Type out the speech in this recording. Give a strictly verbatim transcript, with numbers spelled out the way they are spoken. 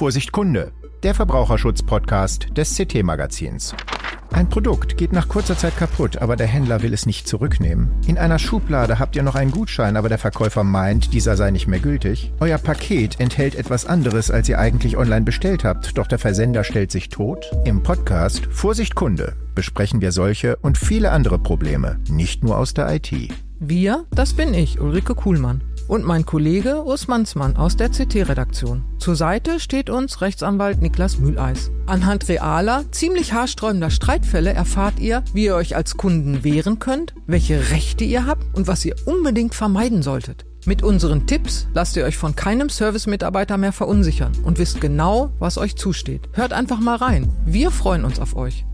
Vorsicht, Kunde! Der Verbraucherschutz-Podcast des C T-Magazins. Ein Produkt geht nach kurzer Zeit kaputt, aber der Händler will es nicht zurücknehmen. In einer Schublade habt ihr noch einen Gutschein, aber der Verkäufer meint, dieser sei nicht mehr gültig. Euer Paket enthält etwas anderes, als ihr eigentlich online bestellt habt, doch der Versender stellt sich tot. Im Podcast Vorsicht, Kunde! Besprechen wir solche und viele andere Probleme, nicht nur aus der I T. Wir, das bin ich, Ulrike Kuhlmann. Und mein Kollege Urs Mansmann aus der C T-Redaktion. Zur Seite steht uns Rechtsanwalt Niklas Mühleis. Anhand realer, ziemlich haarsträubender Streitfälle erfahrt ihr, wie ihr euch als Kunden wehren könnt, welche Rechte ihr habt und was ihr unbedingt vermeiden solltet. Mit unseren Tipps lasst ihr euch von keinem Service-Mitarbeiter mehr verunsichern und wisst genau, was euch zusteht. Hört einfach mal rein. Wir freuen uns auf euch.